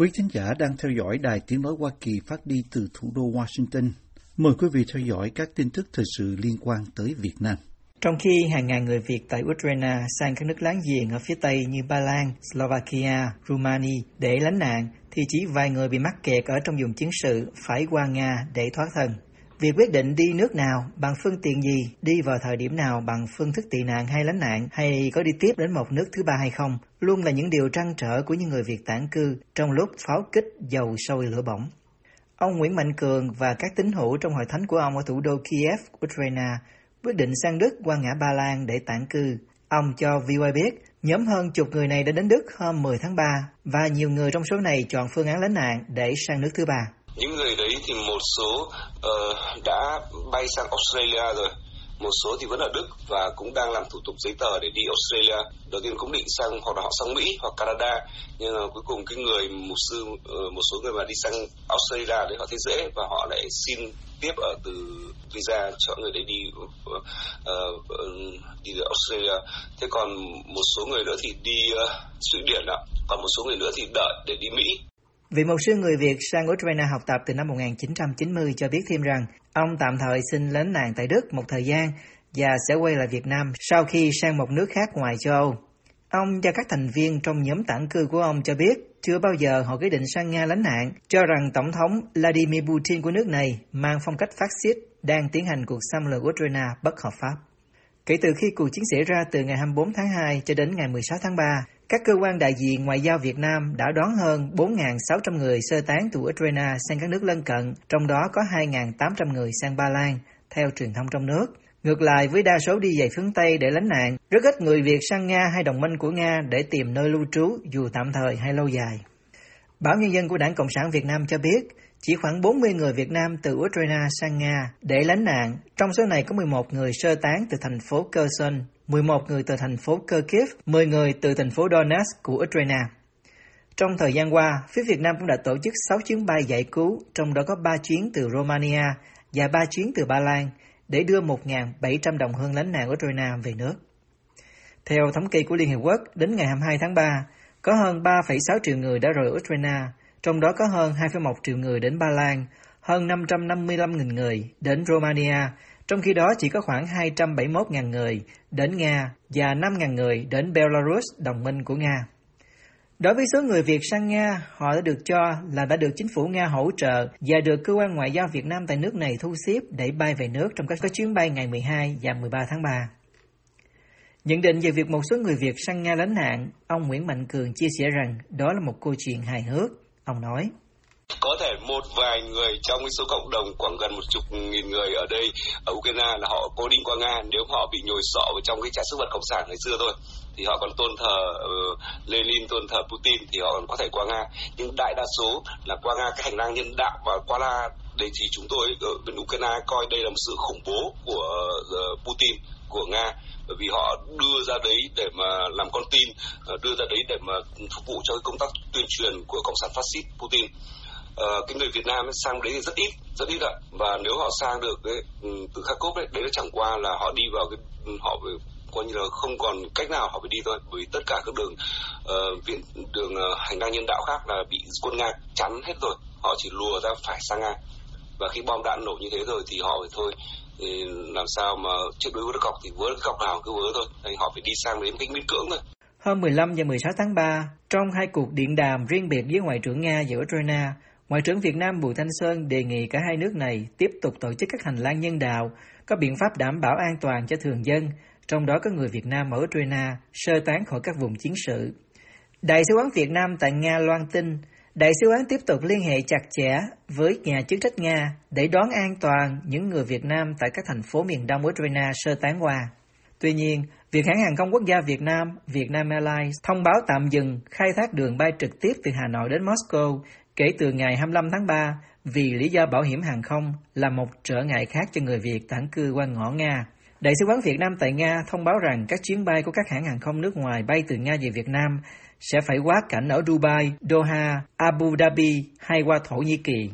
Quý thính giả đang theo dõi Đài Tiếng Nói Hoa Kỳ phát đi từ thủ đô Washington. Mời quý vị theo dõi các tin tức thời sự liên quan tới Việt Nam. Trong khi hàng ngàn người Việt tại Ukraine sang các nước láng giềng ở phía Tây như Ba Lan, Slovakia, Romania để lánh nạn, thì chỉ vài người bị mắc kẹt ở trong vùng chiến sự phải qua Nga để thoát thân. Việc quyết định đi nước nào, bằng phương tiện gì, đi vào thời điểm nào bằng phương thức tị nạn hay lánh nạn, hay có đi tiếp đến một nước thứ ba hay không, luôn là những điều trăn trở của những người Việt tản cư trong lúc pháo kích dầu sôi lửa bỏng. Ông Nguyễn Mạnh Cường và các tín hữu trong hội thánh của ông ở thủ đô Kiev, Ukraine, quyết định sang Đức qua ngã Ba Lan để tản cư. Ông cho VOA biết, nhóm hơn chục người này đã đến Đức hôm 10 tháng 3 và nhiều người trong số này chọn phương án lánh nạn để sang nước thứ ba. Những người đấy thì một số đã bay sang Australia rồi, một số thì vẫn ở Đức và cũng đang làm thủ tục giấy tờ để đi Australia. Đầu tiên cũng định sang hoặc là họ sang Mỹ hoặc Canada, nhưng mà cuối cùng một số người mà đi sang Australia để họ thấy dễ và họ lại xin tiếp ở từ visa cho người đấy đi Australia. Thế còn một số người nữa thì đi Thụy Điển ạ, còn một số người nữa thì đợi để đi Mỹ. Vị mục sư người Việt sang Ukraine học tập từ năm 1990 cho biết thêm rằng ông tạm thời xin lánh nạn tại Đức một thời gian và sẽ quay lại Việt Nam sau khi sang một nước khác ngoài châu Âu. Ông và các thành viên trong nhóm tản cư của ông cho biết chưa bao giờ họ quyết định sang Nga lánh nạn, cho rằng Tổng thống Vladimir Putin của nước này mang phong cách phát xít đang tiến hành cuộc xâm lược Ukraine bất hợp pháp. Kể từ khi cuộc chiến xảy ra từ ngày 24 tháng 2 cho đến ngày 16 tháng 3, các cơ quan đại diện ngoại giao Việt Nam đã đón hơn 4.600 người sơ tán từ Ukraine sang các nước lân cận, trong đó có 2.800 người sang Ba Lan, theo truyền thông trong nước. Ngược lại với đa số đi về phương Tây để lánh nạn, rất ít người Việt sang Nga hay đồng minh của Nga để tìm nơi lưu trú dù tạm thời hay lâu dài. Báo Nhân dân của Đảng Cộng sản Việt Nam cho biết, chỉ khoảng 40 người Việt Nam từ Ukraine sang Nga để lánh nạn, trong số này có 11 người sơ tán từ thành phố Kherson, 11 người từ thành phố Kharkiv, 10 người từ thành phố Donetsk của Ukraine. Trong thời gian qua, phía Việt Nam cũng đã tổ chức 6 chuyến bay giải cứu, trong đó có 3 chuyến từ Romania và 3 chuyến từ Ba Lan, để đưa 1.700 đồng hương lánh nạn Ukraine về nước. Theo thống kê của Liên Hiệp Quốc, đến ngày 22 tháng 3, có hơn 3,6 triệu người đã rời Ukraine, trong đó có hơn 2,1 triệu người đến Ba Lan, hơn 555.000 người đến Romania, trong khi đó chỉ có khoảng 271.000 người đến Nga và 5.000 người đến Belarus, đồng minh của Nga. Đối với số người Việt sang Nga, họ đã được cho là đã được chính phủ Nga hỗ trợ và được cơ quan ngoại giao Việt Nam tại nước này thu xếp để bay về nước trong các chuyến bay ngày 12 và 13 tháng 3. Nhận định về việc một số người Việt sang Nga lánh nạn, ông Nguyễn Mạnh Cường chia sẻ rằng đó là một câu chuyện hài hước. Ông nói, có thể một vài người trong số cộng đồng khoảng gần 10.000 người ở đây ở Ukraine là họ cố định qua Nga, nếu họ bị nhồi sọ vào trong cái trà sứ vật cộng sản ngày xưa thôi thì họ còn tôn thờ Lenin, tôn thờ Putin thì họ còn có thể qua Nga, nhưng đại đa số là qua Nga cái hành lang nhân đạo và qua Nga. Đây thì chúng tôi ở bên Ukraine coi đây là một sự khủng bố của Putin, của Nga, bởi vì họ đưa ra đấy để mà làm con tin, đưa ra đấy để mà phục vụ cho công tác tuyên truyền của Cộng sản phát xít Putin. Cái người Việt Nam sang đấy rất ít ạ, và nếu họ sang được ấy, từ Kharkov đấy là chẳng qua là họ đi vào cái họ coi như là không còn cách nào họ phải đi thôi, bởi vì tất cả các hành lang nhân đạo khác là bị quân Nga chắn hết rồi, họ chỉ lùa ra phải sang Nga, và khi bom đạn nổ như thế rồi thì họ phải thôi. Thì làm sao mà chết đuối với đất cọc thì với đất cọc nào cứ với thôi, thì họ phải đi sang đến cách miễn cưỡng thôi. Hôm 15 và 16 tháng 3, trong hai cuộc điện đàm riêng biệt với Ngoại trưởng Nga và Ukraine, Ngoại trưởng Việt Nam Bùi Thanh Sơn đề nghị cả hai nước này tiếp tục tổ chức các hành lang nhân đạo, có biện pháp đảm bảo an toàn cho thường dân, trong đó có người Việt Nam ở Ukraine sơ tán khỏi các vùng chiến sự. Đại sứ quán Việt Nam tại Nga loan tin, Đại sứ quán tiếp tục liên hệ chặt chẽ với nhà chức trách Nga để đón an toàn những người Việt Nam tại các thành phố miền đông Ukraine sơ tán qua. Tuy nhiên, việc hãng hàng không quốc gia Việt Nam, Vietnam Airlines, thông báo tạm dừng khai thác đường bay trực tiếp từ Hà Nội đến Moscow kể từ ngày 25 tháng 3 vì lý do bảo hiểm hàng không là một trở ngại khác cho người Việt tản cư qua ngõ Nga. Đại sứ quán Việt Nam tại Nga thông báo rằng các chuyến bay của các hãng hàng không nước ngoài bay từ Nga về Việt Nam sẽ phải quá cảnh ở Dubai, Doha, Abu Dhabi hay qua Thổ Nhĩ Kỳ.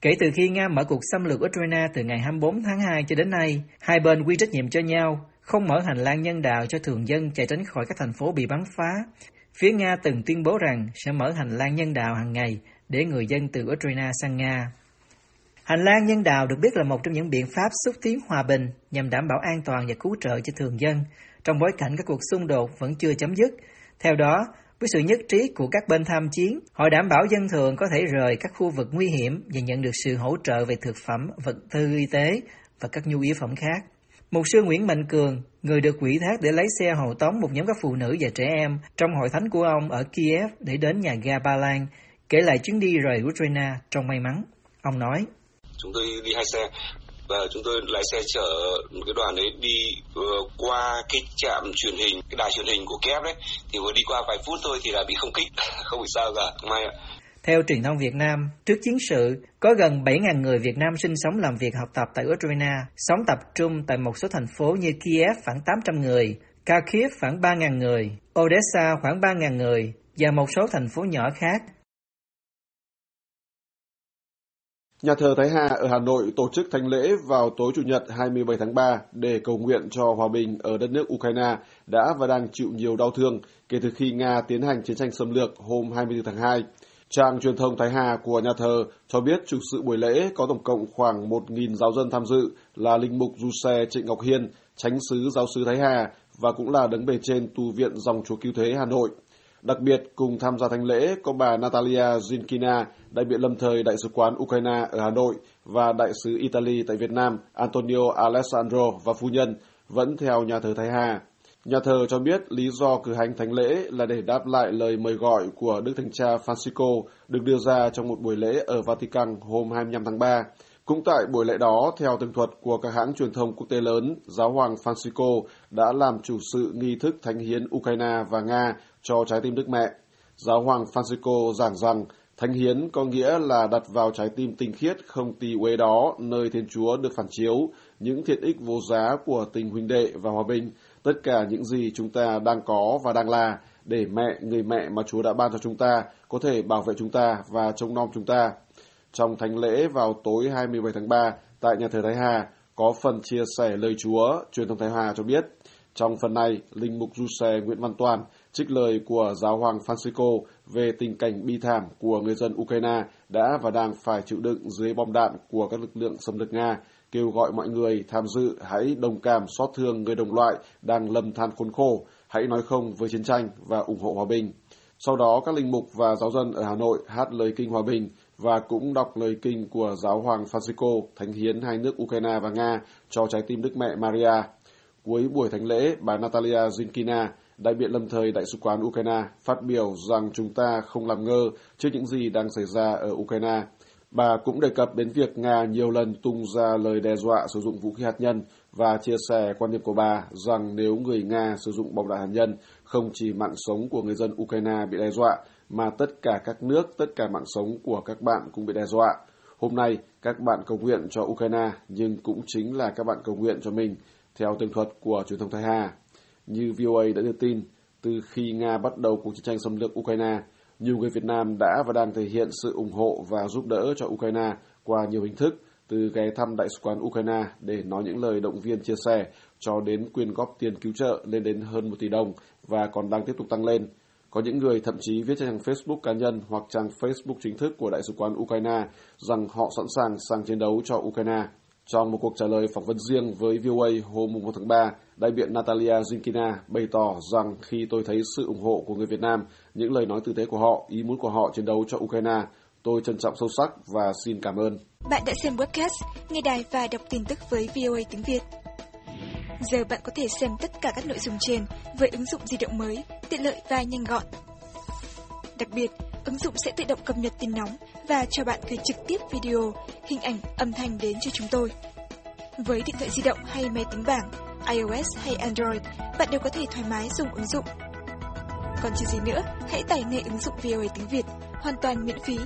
Kể từ khi Nga mở cuộc xâm lược Ukraine từ ngày 24 tháng 2 cho đến nay, hai bên quy trách nhiệm cho nhau, không mở hành lang nhân đạo cho thường dân chạy tránh khỏi các thành phố bị bắn phá. Phía Nga từng tuyên bố rằng sẽ mở hành lang nhân đạo hàng ngày để người dân từ Ukraine sang Nga. Hành lang nhân đạo được biết là một trong những biện pháp xúc tiến hòa bình nhằm đảm bảo an toàn và cứu trợ cho thường dân trong bối cảnh các cuộc xung đột vẫn chưa chấm dứt. Theo đó, với sự nhất trí của các bên tham chiến, họ đảm bảo dân thường có thể rời các khu vực nguy hiểm và nhận được sự hỗ trợ về thực phẩm, vật tư y tế và các nhu yếu phẩm khác. Mục sư Nguyễn Mạnh Cường, người được ủy thác để lấy xe hộ tống một nhóm các phụ nữ và trẻ em trong hội thánh của ông ở Kiev để đến nhà ga Ba Lan, kể lại chuyến đi rời Ukraine trong may mắn. Ông nói: Chúng tôi đi hai xe và chúng tôi lái xe chở cái đoàn đấy đi qua cái trạm truyền hình, cái đài truyền hình của Kiev đấy, thì vừa đi qua vài phút thôi thì đã bị không kích, không bị sao cả, may ạ. Theo truyền thông Việt Nam, trước chiến sự, có gần 7.000 người Việt Nam sinh sống, làm việc, học tập tại Ukraine, sống tập trung tại một số thành phố như Kiev khoảng 800 người, Kharkiv khoảng 3.000 người, Odessa khoảng 3.000 người và một số thành phố nhỏ khác. Nhà thờ Thái Hà ở Hà Nội tổ chức thánh lễ vào tối Chủ nhật 27 tháng 3 để cầu nguyện cho hòa bình ở đất nước Ukraine đã và đang chịu nhiều đau thương kể từ khi Nga tiến hành chiến tranh xâm lược hôm 24 tháng 2. Trang truyền thông Thái Hà của nhà thờ cho biết chủ sự buổi lễ có tổng cộng khoảng 1.000 giáo dân tham dự là linh mục Giuse Trịnh Ngọc Hiên, chánh xứ giáo xứ Thái Hà và cũng là đấng bề trên tu viện dòng Chúa Cứu Thế Hà Nội. Đặc biệt, cùng tham gia thánh lễ có bà Natalia Zinkina, đại biện lâm thời Đại sứ quán Ukraine ở Hà Nội và Đại sứ Italy tại Việt Nam Antonio Alessandro và phu nhân, vẫn theo nhà thờ Thái Hà. Nhà thờ cho biết lý do cử hành thánh lễ là để đáp lại lời mời gọi của Đức Thánh Cha Francisco được đưa ra trong một buổi lễ ở Vatican hôm 25 tháng 3. Cũng tại buổi lễ đó, theo tường thuật của các hãng truyền thông quốc tế lớn, Giáo hoàng Francisco đã làm chủ sự nghi thức thánh hiến Ukraine và Nga cho trái tim Đức Mẹ. Giáo hoàng Francisco giảng rằng thánh hiến có nghĩa là đặt vào trái tim tinh khiết không tì uế đó, nơi Thiên Chúa được phản chiếu, những thiện ích vô giá của tình huynh đệ và hòa bình, tất cả những gì chúng ta đang có và đang là, để mẹ, người mẹ mà Chúa đã ban cho chúng ta, có thể bảo vệ chúng ta và trông nom chúng ta. Trong thánh lễ vào tối 27 tháng 3 tại nhà thờ Thái Hà, có phần chia sẻ lời Chúa, truyền thông Thái Hà cho biết. Trong phần này, linh mục Giuse Nguyễn Văn Toàn trích lời của Giáo hoàng Francisco về tình cảnh bi thảm của người dân Ukraine đã và đang phải chịu đựng dưới bom đạn của các lực lượng xâm lược Nga, kêu gọi mọi người tham dự hãy đồng cảm xót thương người đồng loại đang lầm than khốn khổ, hãy nói không với chiến tranh và ủng hộ hòa bình. Sau đó, các linh mục và giáo dân ở Hà Nội hát lời kinh hòa bình và cũng đọc lời kinh của Giáo hoàng Francisco thánh hiến hai nước Ukraine và Nga cho trái tim Đức Mẹ Maria. Cuối buổi thánh lễ, bà Natalia Zinkina, đại biện lâm thời Đại sứ quán Ukraine, phát biểu rằng chúng ta không làm ngơ trước những gì đang xảy ra ở Ukraine. Bà cũng đề cập đến việc Nga nhiều lần tung ra lời đe dọa sử dụng vũ khí hạt nhân và chia sẻ quan điểm của bà rằng nếu người Nga sử dụng bom đạn hạt nhân, không chỉ mạng sống của người dân Ukraine bị đe dọa, mà tất cả các nước, tất cả mạng sống của các bạn cũng bị đe dọa. Hôm nay, các bạn cầu nguyện cho Ukraine, nhưng cũng chính là các bạn cầu nguyện cho mình, theo tường thuật của truyền thông Thái Hà. Như VOA đã đưa tin, từ khi Nga bắt đầu cuộc chiến tranh xâm lược Ukraine, nhiều người Việt Nam đã và đang thể hiện sự ủng hộ và giúp đỡ cho Ukraine qua nhiều hình thức, từ ghé thăm Đại sứ quán Ukraine để nói những lời động viên chia sẻ, cho đến quyên góp tiền cứu trợ lên đến hơn 1 tỷ đồng và còn đang tiếp tục tăng lên. Có những người thậm chí viết trên trang Facebook cá nhân hoặc trang Facebook chính thức của Đại sứ quán Ukraine rằng họ sẵn sàng sang chiến đấu cho Ukraine. Trong một cuộc trả lời phỏng vấn riêng với VOA hôm 1 tháng 3, đại biện Natalia Zinkina bày tỏ rằng khi tôi thấy sự ủng hộ của người Việt Nam, những lời nói tử tế của họ, ý muốn của họ chiến đấu cho Ukraine, tôi trân trọng sâu sắc và xin cảm ơn. Bạn đã xem webcast, nghe đài và đọc tin tức với VOA tiếng Việt. Giờ bạn có thể xem tất cả các nội dung trên với ứng dụng di động mới, tiện lợi và nhanh gọn. Đặc biệt, ứng dụng sẽ tự động cập nhật tin nóng và cho bạn gửi trực tiếp video, hình ảnh, âm thanh đến cho chúng tôi. Với điện thoại di động hay máy tính bảng, iOS hay Android, bạn đều có thể thoải mái dùng ứng dụng. Còn chờ gì nữa, hãy tải ngay ứng dụng VOA tiếng Việt, hoàn toàn miễn phí.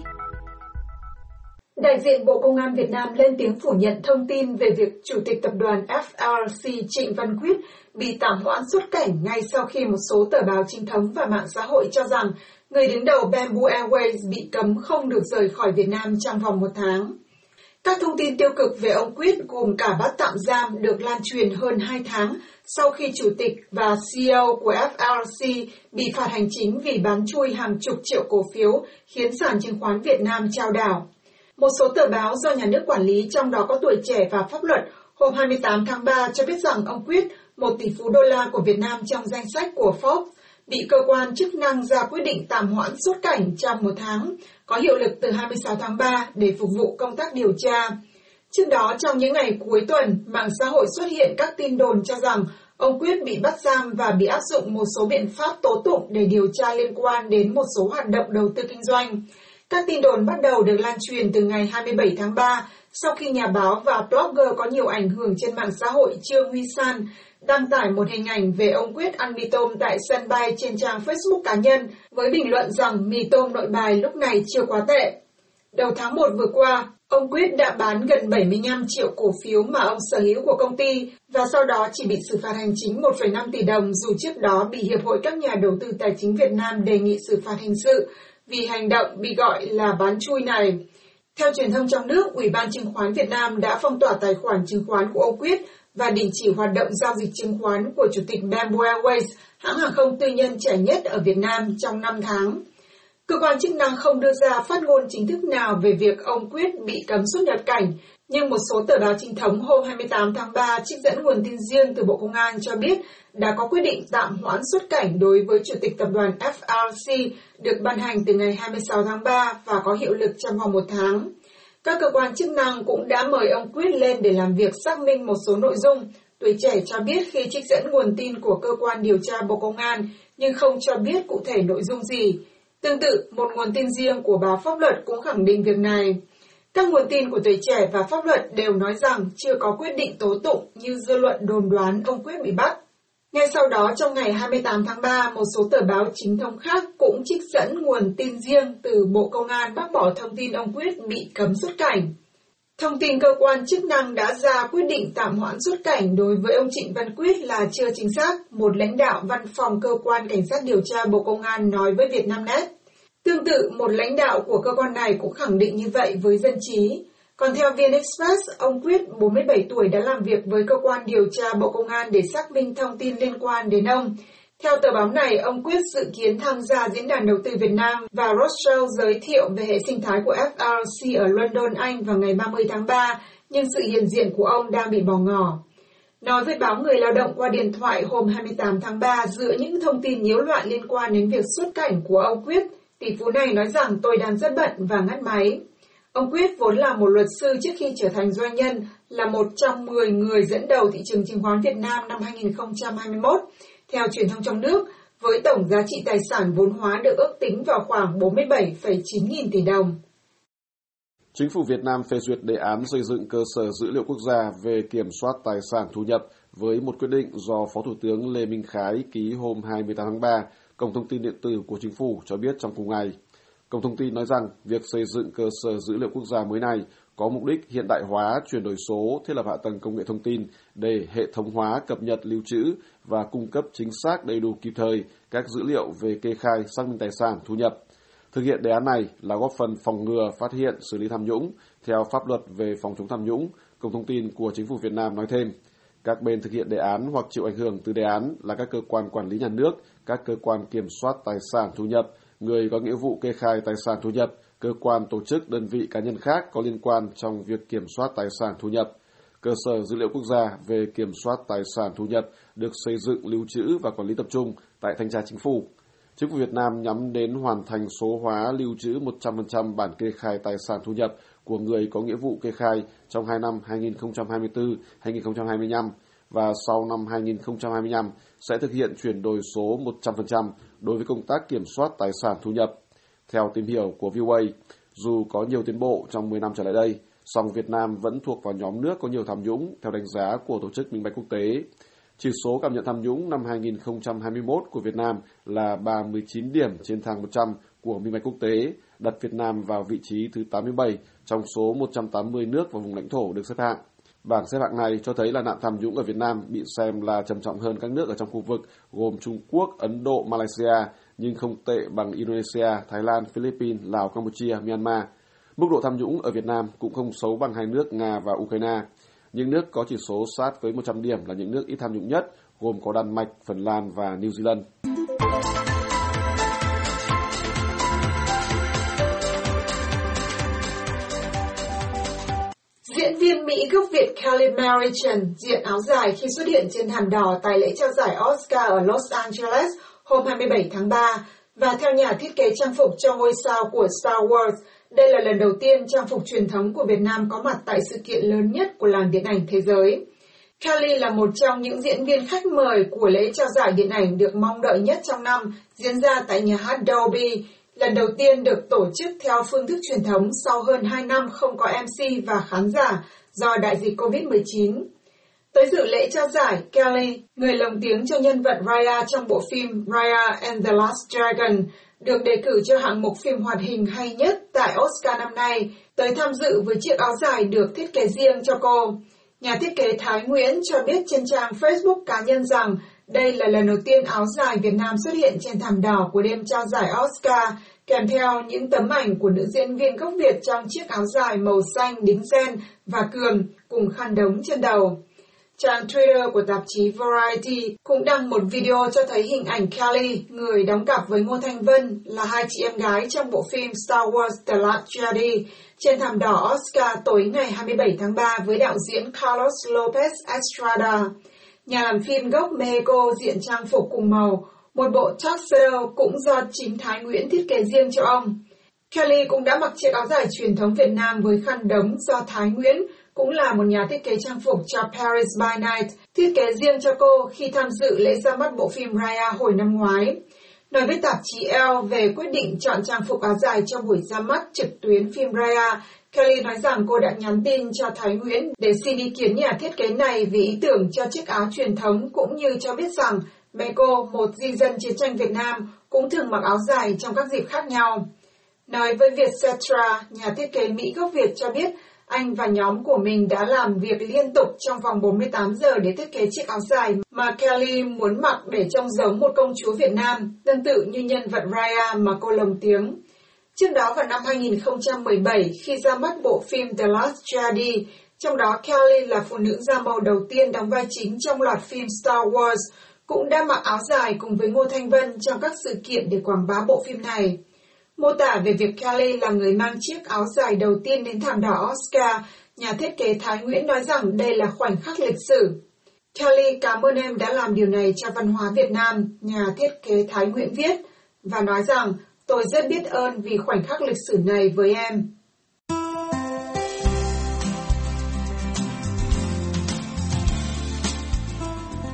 Đại diện Bộ Công an Việt Nam lên tiếng phủ nhận thông tin về việc Chủ tịch Tập đoàn FLC Trịnh Văn Quyết bị tạm hoãn xuất cảnh ngay sau khi một số tờ báo chính thống và mạng xã hội cho rằng người đứng đầu Bamboo Airways bị cấm không được rời khỏi Việt Nam trong vòng một tháng. Các thông tin tiêu cực về ông Quyết gồm cả bắt tạm giam được lan truyền hơn 2 tháng sau khi chủ tịch và CEO của FLC bị phạt hành chính vì bán chui hàng chục triệu cổ phiếu khiến sàn chứng khoán Việt Nam chao đảo. Một số tờ báo do nhà nước quản lý, trong đó có Tuổi Trẻ và Pháp Luật, hôm 28 tháng 3 cho biết rằng ông Quyết, một tỷ phú đô la của Việt Nam trong danh sách của Forbes, bị cơ quan chức năng ra quyết định tạm hoãn xuất cảnh trong 1 tháng, có hiệu lực từ 26 tháng 3 để phục vụ công tác điều tra. Trước đó, trong những ngày cuối tuần, mạng xã hội xuất hiện các tin đồn cho rằng ông Quyết bị bắt giam và bị áp dụng một số biện pháp tố tụng để điều tra liên quan đến một số hoạt động đầu tư kinh doanh. Các tin đồn bắt đầu được lan truyền từ ngày 27 tháng 3, sau khi nhà báo và blogger có nhiều ảnh hưởng trên mạng xã hội Trương Huy San đăng tải một hình ảnh về ông Quyết ăn mì tôm tại sân bay trên trang Facebook cá nhân với bình luận rằng mì tôm Nội Bài lúc này chưa quá tệ. Đầu tháng 1 vừa qua, ông Quyết đã bán gần 75 triệu cổ phiếu mà ông sở hữu của công ty và sau đó chỉ bị xử phạt hành chính 1,5 tỷ đồng dù trước đó bị Hiệp hội Các nhà Đầu tư Tài chính Việt Nam đề nghị xử phạt hình sự vì hành động bị gọi là bán chui này. Theo truyền thông trong nước, Ủy ban Chứng khoán Việt Nam đã phong tỏa tài khoản chứng khoán của ông Quyết và đình chỉ hoạt động giao dịch chứng khoán của Chủ tịch Bamboo Airways, hãng hàng không tư nhân trẻ nhất ở Việt Nam, trong 5 tháng. Cơ quan chức năng không đưa ra phát ngôn chính thức nào về việc ông Quyết bị cấm xuất nhập cảnh, nhưng một số tờ báo chính thống hôm 28 tháng 3 trích dẫn nguồn tin riêng từ Bộ Công an cho biết đã có quyết định tạm hoãn xuất cảnh đối với Chủ tịch Tập đoàn FLC được ban hành từ ngày 26 tháng 3 và có hiệu lực trong vòng 1 tháng. Các cơ quan chức năng cũng đã mời ông Quyết lên để làm việc xác minh một số nội dung. Tuổi Trẻ cho biết khi trích dẫn nguồn tin của cơ quan điều tra Bộ Công an nhưng không cho biết cụ thể nội dung gì. Tương tự, một nguồn tin riêng của báo Pháp Luật cũng khẳng định việc này. Các nguồn tin của Tuổi Trẻ và Pháp Luật đều nói rằng chưa có quyết định tố tụng như dư luận đồn đoán ông Quyết bị bắt. Ngay sau đó, trong ngày 28 tháng 3, một số tờ báo chính thống khác cũng trích dẫn nguồn tin riêng từ Bộ Công an bác bỏ thông tin ông Quyết bị cấm xuất cảnh. Thông tin cơ quan chức năng đã ra quyết định tạm hoãn xuất cảnh đối với ông Trịnh Văn Quyết là chưa chính xác, một lãnh đạo văn phòng cơ quan cảnh sát điều tra Bộ Công an nói với Vietnamnet. Tương tự, một lãnh đạo của cơ quan này cũng khẳng định như vậy với Dân Trí. Còn theo VN Express, ông Quyết, 47 tuổi, đã làm việc với cơ quan điều tra Bộ Công an để xác minh thông tin liên quan đến ông. Theo tờ báo này, ông Quyết dự kiến tham gia Diễn đàn Đầu tư Việt Nam và roadshow giới thiệu về hệ sinh thái của FLC ở London, Anh vào ngày 30 tháng 3, nhưng sự hiện diện của ông đang bị bỏ ngỏ. Nói với báo Người Lao Động qua điện thoại hôm 28 tháng 3, giữa những thông tin nhiễu loạn liên quan đến việc xuất cảnh của ông Quyết, tỷ phú này nói rằng tôi đang rất bận và ngắt máy. Ông Quyết vốn là một luật sư trước khi trở thành doanh nhân, là một trong 10 người dẫn đầu thị trường chứng khoán Việt Nam năm 2021. Theo truyền thông trong nước, với tổng giá trị tài sản vốn hóa được ước tính vào khoảng 47,9 nghìn tỷ đồng. Chính phủ Việt Nam phê duyệt đề án xây dựng cơ sở dữ liệu quốc gia về kiểm soát tài sản thu nhập với một quyết định do Phó Thủ tướng Lê Minh Khái ký hôm 28 tháng 3, Cổng Thông tin Điện tử của Chính phủ cho biết trong cùng ngày. Cổng Thông tin nói rằng việc xây dựng cơ sở dữ liệu quốc gia mới này có mục đích hiện đại hóa, chuyển đổi số, thiết lập hạ tầng công nghệ thông tin để hệ thống hóa, cập nhật, lưu trữ và cung cấp chính xác, đầy đủ, kịp thời các dữ liệu về kê khai, xác minh tài sản, thu nhập. Thực hiện đề án này là góp phần phòng ngừa, phát hiện, xử lý tham nhũng theo pháp luật về phòng chống tham nhũng, Cổng Thông tin của Chính phủ Việt Nam nói thêm. Các bên thực hiện đề án hoặc chịu ảnh hưởng từ đề án là các cơ quan quản lý nhà nước, các cơ quan kiểm soát tài sản thu nhập, người có nghĩa vụ kê khai tài sản thu nhập, cơ quan, tổ chức, đơn vị, cá nhân khác có liên quan trong việc kiểm soát tài sản thu nhập. Cơ sở dữ liệu quốc gia về kiểm soát tài sản thu nhập được xây dựng, lưu trữ và quản lý tập trung tại Thanh tra Chính phủ. Chính phủ Việt Nam nhắm đến hoàn thành số hóa, lưu trữ 100% bản kê khai tài sản thu nhập của người có nghĩa vụ kê khai trong 2 năm 2024-2025 và sau năm 2025 sẽ thực hiện chuyển đổi số 100% đối với công tác kiểm soát tài sản thu nhập. Theo tìm hiểu của VOA, dù có nhiều tiến bộ trong 10 năm trở lại đây, song Việt Nam vẫn thuộc vào nhóm nước có nhiều tham nhũng theo đánh giá của Tổ chức Minh bạch Quốc tế. Chỉ số cảm nhận tham nhũng năm 2021 của Việt Nam là 39 điểm trên thang 100 của Minh bạch Quốc tế, đặt Việt Nam vào vị trí thứ 87 trong số 180 nước và vùng lãnh thổ được xếp hạng. Bảng xếp hạng này cho thấy là nạn tham nhũng ở Việt Nam bị xem là trầm trọng hơn các nước ở trong khu vực gồm Trung Quốc, Ấn Độ, Malaysia, nhưng không tệ bằng Indonesia, Thái Lan, Philippines, Lào, Campuchia, Myanmar. Mức độ tham nhũng ở Việt Nam cũng không xấu bằng hai nước Nga và Ukraine. Những nước có chỉ số sát với 100 điểm là những nước ít tham nhũng nhất, gồm có Đan Mạch, Phần Lan và New Zealand. Diễn viên Mỹ gốc Việt Kelly Marie Tran diện áo dài khi xuất hiện trên thảm đỏ tại lễ trao giải Oscar ở Los Angeles hôm 27 tháng 3, và theo nhà thiết kế trang phục cho ngôi sao của Star Wars, đây là lần đầu tiên trang phục truyền thống của Việt Nam có mặt tại sự kiện lớn nhất của làng điện ảnh thế giới. Kelly là một trong những diễn viên khách mời của lễ trao giải điện ảnh được mong đợi nhất trong năm, diễn ra tại nhà hát Dolby, lần đầu tiên được tổ chức theo phương thức truyền thống sau hơn 2 năm không có MC và khán giả do đại dịch COVID-19. Tới dự lễ trao giải, Kelly, người lồng tiếng cho nhân vật Raya trong bộ phim Raya and the Last Dragon, được đề cử cho hạng mục phim hoạt hình hay nhất tại Oscar năm nay, tới tham dự với chiếc áo dài được thiết kế riêng cho cô. Nhà thiết kế Thái Nguyễn cho biết trên trang Facebook cá nhân rằng đây là lần đầu tiên áo dài Việt Nam xuất hiện trên thảm đỏ của đêm trao giải Oscar, kèm theo những tấm ảnh của nữ diễn viên gốc Việt trong chiếc áo dài màu xanh đính ren và cườm cùng khăn đống trên đầu. Trang Twitter của tạp chí Variety cũng đăng một video cho thấy hình ảnh Kelly, người đóng cặp với Ngô Thanh Vân, là hai chị em gái trong bộ phim Star Wars The Last Jedi, trên thảm đỏ Oscar tối ngày 27 tháng 3 với đạo diễn Carlos Lopez Estrada. Nhà làm phim gốc Mexico diện trang phục cùng màu, một bộ tuxedo cũng do chính Thái Nguyễn thiết kế riêng cho ông. Kelly cũng đã mặc chiếc áo dài truyền thống Việt Nam với khăn đống do Thái Nguyễn, cũng là một nhà thiết kế trang phục cho Paris by Night, thiết kế riêng cho cô khi tham dự lễ ra mắt bộ phim Raya hồi năm ngoái. Nói với tạp chí Elle về quyết định chọn trang phục áo dài cho buổi ra mắt trực tuyến phim Raya, Kelly nói rằng cô đã nhắn tin cho Thái Nguyễn để xin ý kiến nhà thiết kế này vì ý tưởng cho chiếc áo truyền thống, cũng như cho biết rằng mẹ cô, một di dân chiến tranh Việt Nam, cũng thường mặc áo dài trong các dịp khác nhau. Nói với Vietcetera, nhà thiết kế Mỹ gốc Việt cho biết anh và nhóm của mình đã làm việc liên tục trong vòng 48 giờ để thiết kế chiếc áo dài mà Kelly muốn mặc để trông giống một công chúa Việt Nam, tương tự như nhân vật Raya mà cô lồng tiếng. Trước đó vào năm 2017, khi ra mắt bộ phim The Last Jedi, trong đó Kelly là phụ nữ da màu đầu tiên đóng vai chính trong loạt phim Star Wars, cũng đã mặc áo dài cùng với Ngô Thanh Vân trong các sự kiện để quảng bá bộ phim này. Mô tả về việc Kelly là người mang chiếc áo dài đầu tiên đến thảm đỏ Oscar, nhà thiết kế Thái Nguyễn nói rằng đây là khoảnh khắc lịch sử. Kelly, cảm ơn em đã làm điều này cho văn hóa Việt Nam, nhà thiết kế Thái Nguyễn viết, và nói rằng tôi rất biết ơn vì khoảnh khắc lịch sử này với em.